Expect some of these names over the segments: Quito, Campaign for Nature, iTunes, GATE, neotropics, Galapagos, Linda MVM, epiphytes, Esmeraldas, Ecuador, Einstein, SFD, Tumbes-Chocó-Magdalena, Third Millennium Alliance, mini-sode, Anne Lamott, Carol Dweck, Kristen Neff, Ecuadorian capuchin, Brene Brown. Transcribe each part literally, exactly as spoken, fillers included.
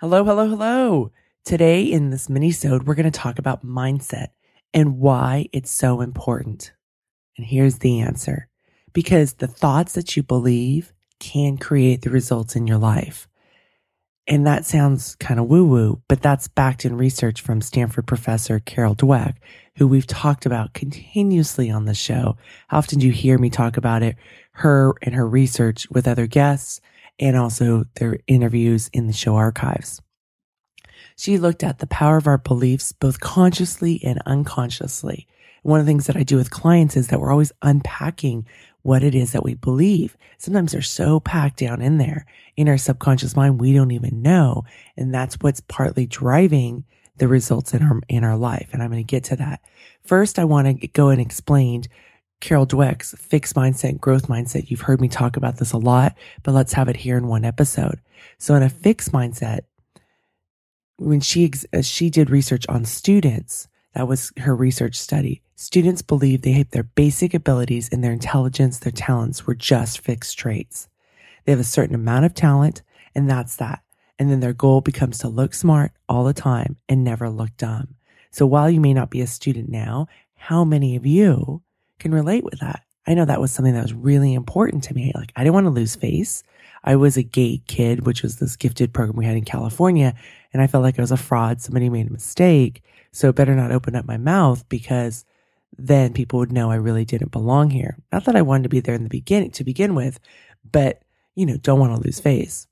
Hello, hello, hello. Today in this mini-sode, we're going to talk about mindset and why it's so important. And here's the answer. Because the thoughts that you believe can create the results in your life. And that sounds kind of woo-woo, but that's backed in research from Stanford professor Carol Dweck, who we've talked about continuously on the show. How often do you hear me talk about it, her and her research with other guests, and also their interviews in the show archives. She looked at the power of our beliefs, both consciously and unconsciously. One of the things that I do with clients is that we're always unpacking what it is that we believe. Sometimes they're so packed down in there, in our subconscious mind, we don't even know. And that's what's partly driving the results in our, in our life. And I'm going to get to that. First, I want to go and explain Carol Dweck's fixed mindset, growth mindset. You've heard me talk about this a lot, but let's have it here in one episode. So in a fixed mindset, when she, she did research on students, that was her research study. Students believe they have their basic abilities and their intelligence, their talents were just fixed traits. They have a certain amount of talent, and that's that. And then their goal becomes to look smart all the time and never look dumb. So while you may not be a student now, how many of you can relate with that? I know that was something that was really important to me. Like, I didn't want to lose face. I was a GATE kid, which was this gifted program we had in California, and I felt like I was a fraud. Somebody made a mistake, so better not open up my mouth because then people would know I really didn't belong here. Not that I wanted to be there in the beginning to begin with, but, you know, don't want to lose face.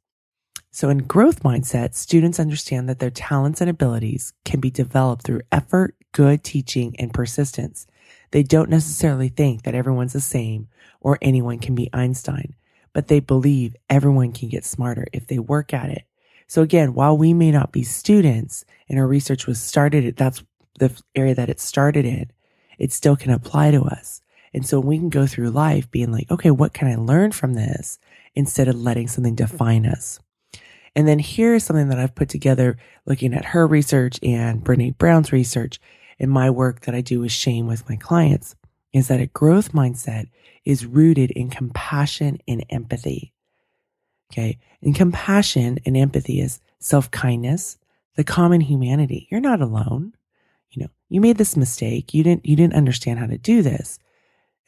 So in growth mindset, students understand that their talents and abilities can be developed through effort, good teaching, and persistence. They don't necessarily think that everyone's the same or anyone can be Einstein, but they believe everyone can get smarter if they work at it. So again, while we may not be students, and our research was started, that's the area that it started in, it still can apply to us. And so we can go through life being like, okay, what can I learn from this instead of letting something define us? And then here's something that I've put together looking at her research and Brene Brown's research and my work that I do with shame with my clients is that a growth mindset is rooted in compassion and empathy. Okay. And compassion and empathy is self-kindness, the common humanity. You're not alone. You know, you made this mistake. You didn't, you didn't understand how to do this.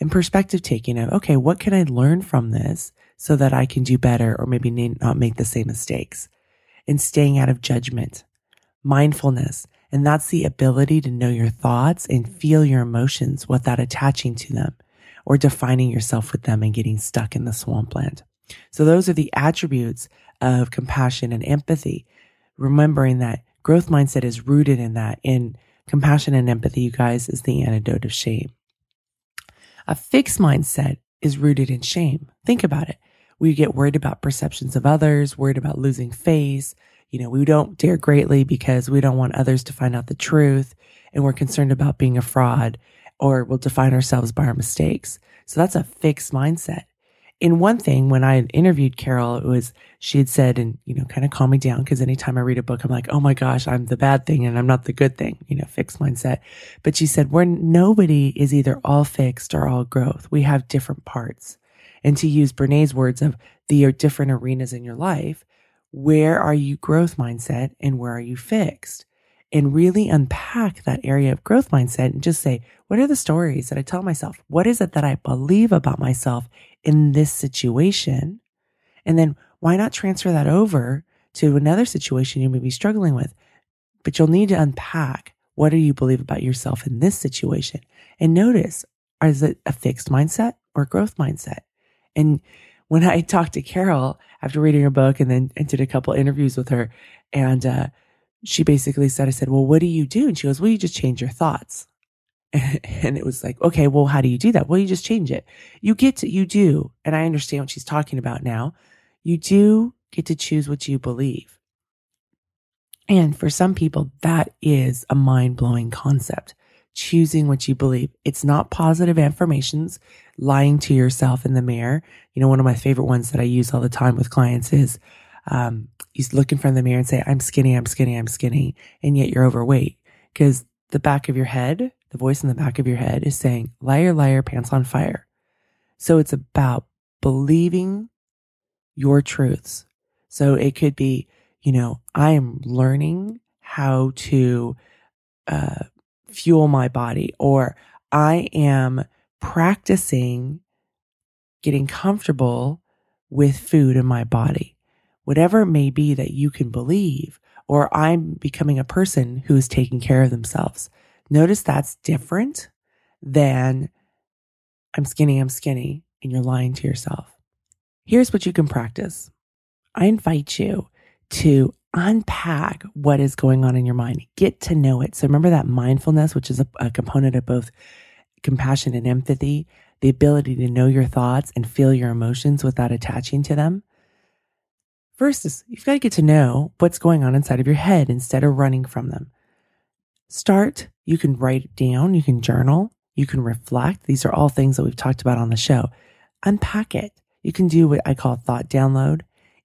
And perspective taking of, okay, what can I learn from this so that I can do better or maybe not make the same mistakes? And staying out of judgment, mindfulness. And that's the ability to know your thoughts and feel your emotions without attaching to them or defining yourself with them and getting stuck in the swampland. So those are the attributes of compassion and empathy. Remembering that growth mindset is rooted in that. And compassion and empathy, you guys, is the antidote of shame. A fixed mindset is rooted in shame. Think about it. We get worried about perceptions of others, worried about losing face. You know, we don't dare greatly because we don't want others to find out the truth, and we're concerned about being a fraud, or we'll define ourselves by our mistakes. So that's a fixed mindset. And one thing, when I interviewed Carol, it was, she had said, and, you know, kind of calm me down because anytime I read a book, I'm like, oh my gosh, I'm the bad thing and I'm not the good thing, you know, fixed mindset. But she said, we're, nobody is either all fixed or all growth. We have different parts. And to use Brene's words of the different arenas in your life, where are you growth mindset and where are you fixed? And really unpack that area of growth mindset and just say, what are the stories that I tell myself? What is it that I believe about myself in this situation? And then why not transfer that over to another situation you may be struggling with? But you'll need to unpack, what do you believe about yourself in this situation? And notice, is it a fixed mindset or growth mindset? And when I talked to Carol after reading her book and then I did a couple interviews with her, and uh, she basically said, I said, well, what do you do? And she goes, well, you just change your thoughts. And it was like, okay, well, how do you do that? Well, you just change it. You get to, you do, and I understand what she's talking about now. You do get to choose what you believe. And for some people, that is a mind-blowing concept. Choosing what you believe. It's not positive affirmations, lying to yourself in the mirror. You know, one of my favorite ones that I use all the time with clients is, um, you look in front of the mirror and say, I'm skinny, I'm skinny, I'm skinny. And yet you're overweight because the back of your head, the voice in the back of your head is saying, liar, liar, pants on fire. So it's about believing your truths. So it could be, you know, I am learning how to, uh, fuel my body, or I am practicing getting comfortable with food in my body. Whatever it may be that you can believe, or I'm becoming a person who is taking care of themselves. Notice that's different than I'm skinny, I'm skinny, and you're lying to yourself. Here's what you can practice. I invite you to unpack what is going on in your mind. Get to know it. So remember that mindfulness, which is a, a component of both compassion and empathy, the ability to know your thoughts and feel your emotions without attaching to them. First is you've got to get to know what's going on inside of your head instead of running from them. Start, you can write it down, you can journal, you can reflect. These are all things that we've talked about on the show. Unpack it. You can do what I call thought download.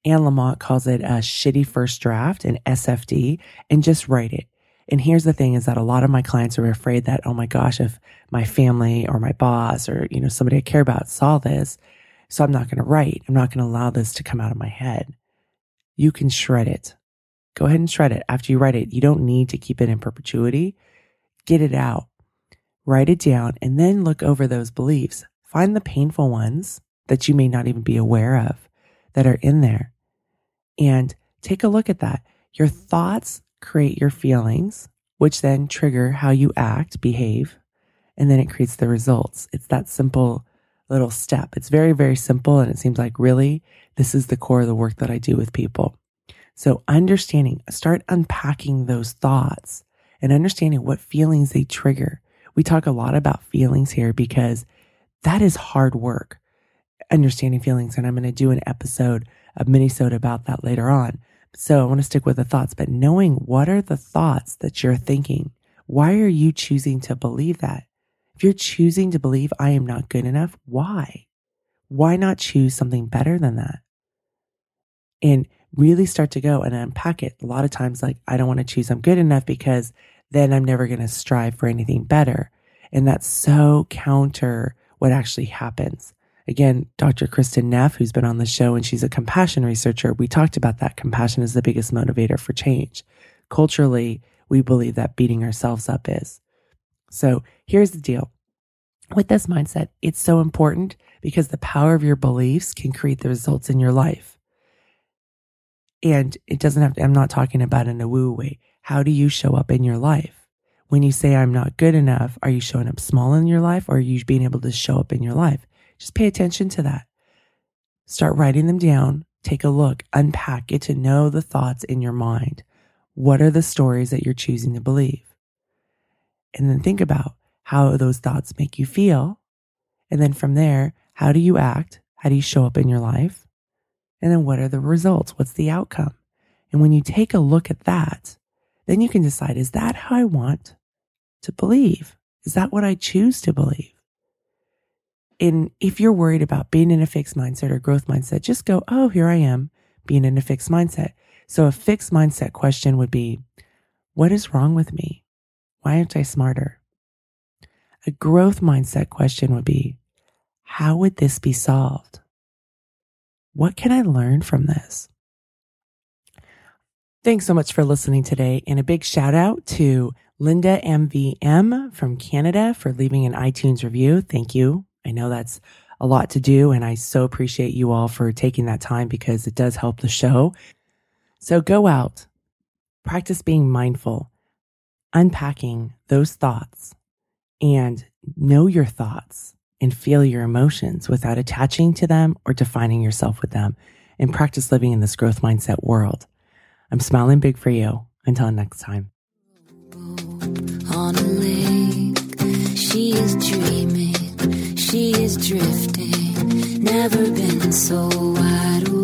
Anne Lamott calls it a shitty first draft, an S F D, and just write it. And here's the thing is that a lot of my clients are afraid that, oh my gosh, if my family or my boss or, you know, somebody I care about saw this, so I'm not going to write. I'm not going to allow this to come out of my head. You can shred it. Go ahead and shred it. After you write it, you don't need to keep it in perpetuity. Get it out. Write it down and then look over those beliefs. Find the painful ones that you may not even be aware of that are in there. And take a look at that. Your thoughts create your feelings, which then trigger how you act, behave, and then it creates the results. It's that simple little step. It's very, very simple. And it seems like really, this is the core of the work that I do with people. So understanding, start unpacking those thoughts and understanding what feelings they trigger. We talk a lot about feelings here because that is hard work, understanding feelings. And I'm going to do an episode a mini-sode about that later on. So I want to stick with the thoughts, but knowing what are the thoughts that you're thinking? Why are you choosing to believe that? If you're choosing to believe I am not good enough, why? Why not choose something better than that? And really start to go and unpack it. A lot of times, like, I don't want to choose I'm good enough because then I'm never going to strive for anything better. And that's so counter what actually happens. Again, Doctor Kristen Neff, who's been on the show, and she's a compassion researcher, we talked about that. Compassion is the biggest motivator for change. Culturally, we believe that beating ourselves up is. So here's the deal. With this mindset, it's so important because the power of your beliefs can create the results in your life. And it doesn't have to, I'm not talking about in a woo way. How do you show up in your life? When you say, I'm not good enough, are you showing up small in your life, or are you being able to show up in your life? Just pay attention to that. Start writing them down. Take a look, unpack, get to know the thoughts in your mind. What are the stories that you're choosing to believe? And then think about how those thoughts make you feel. And then from there, how do you act? How do you show up in your life? And then what are the results? What's the outcome? And when you take a look at that, then you can decide, is that how I want to believe? Is that what I choose to believe? And if you're worried about being in a fixed mindset or growth mindset, just go, oh, here I am being in a fixed mindset. So a fixed mindset question would be, what is wrong with me? Why aren't I smarter? A growth mindset question would be, how would this be solved? What can I learn from this? Thanks so much for listening today. And a big shout out to Linda M V M from Canada for leaving an iTunes review. Thank you. I know that's a lot to do, and I so appreciate you all for taking that time because it does help the show. So go out, practice being mindful, unpacking those thoughts, and know your thoughts and feel your emotions without attaching to them or defining yourself with them, and practice living in this growth mindset world. I'm smiling big for you. Until next time. On a lake, she is dreaming. She is drifting, never been so wide awake.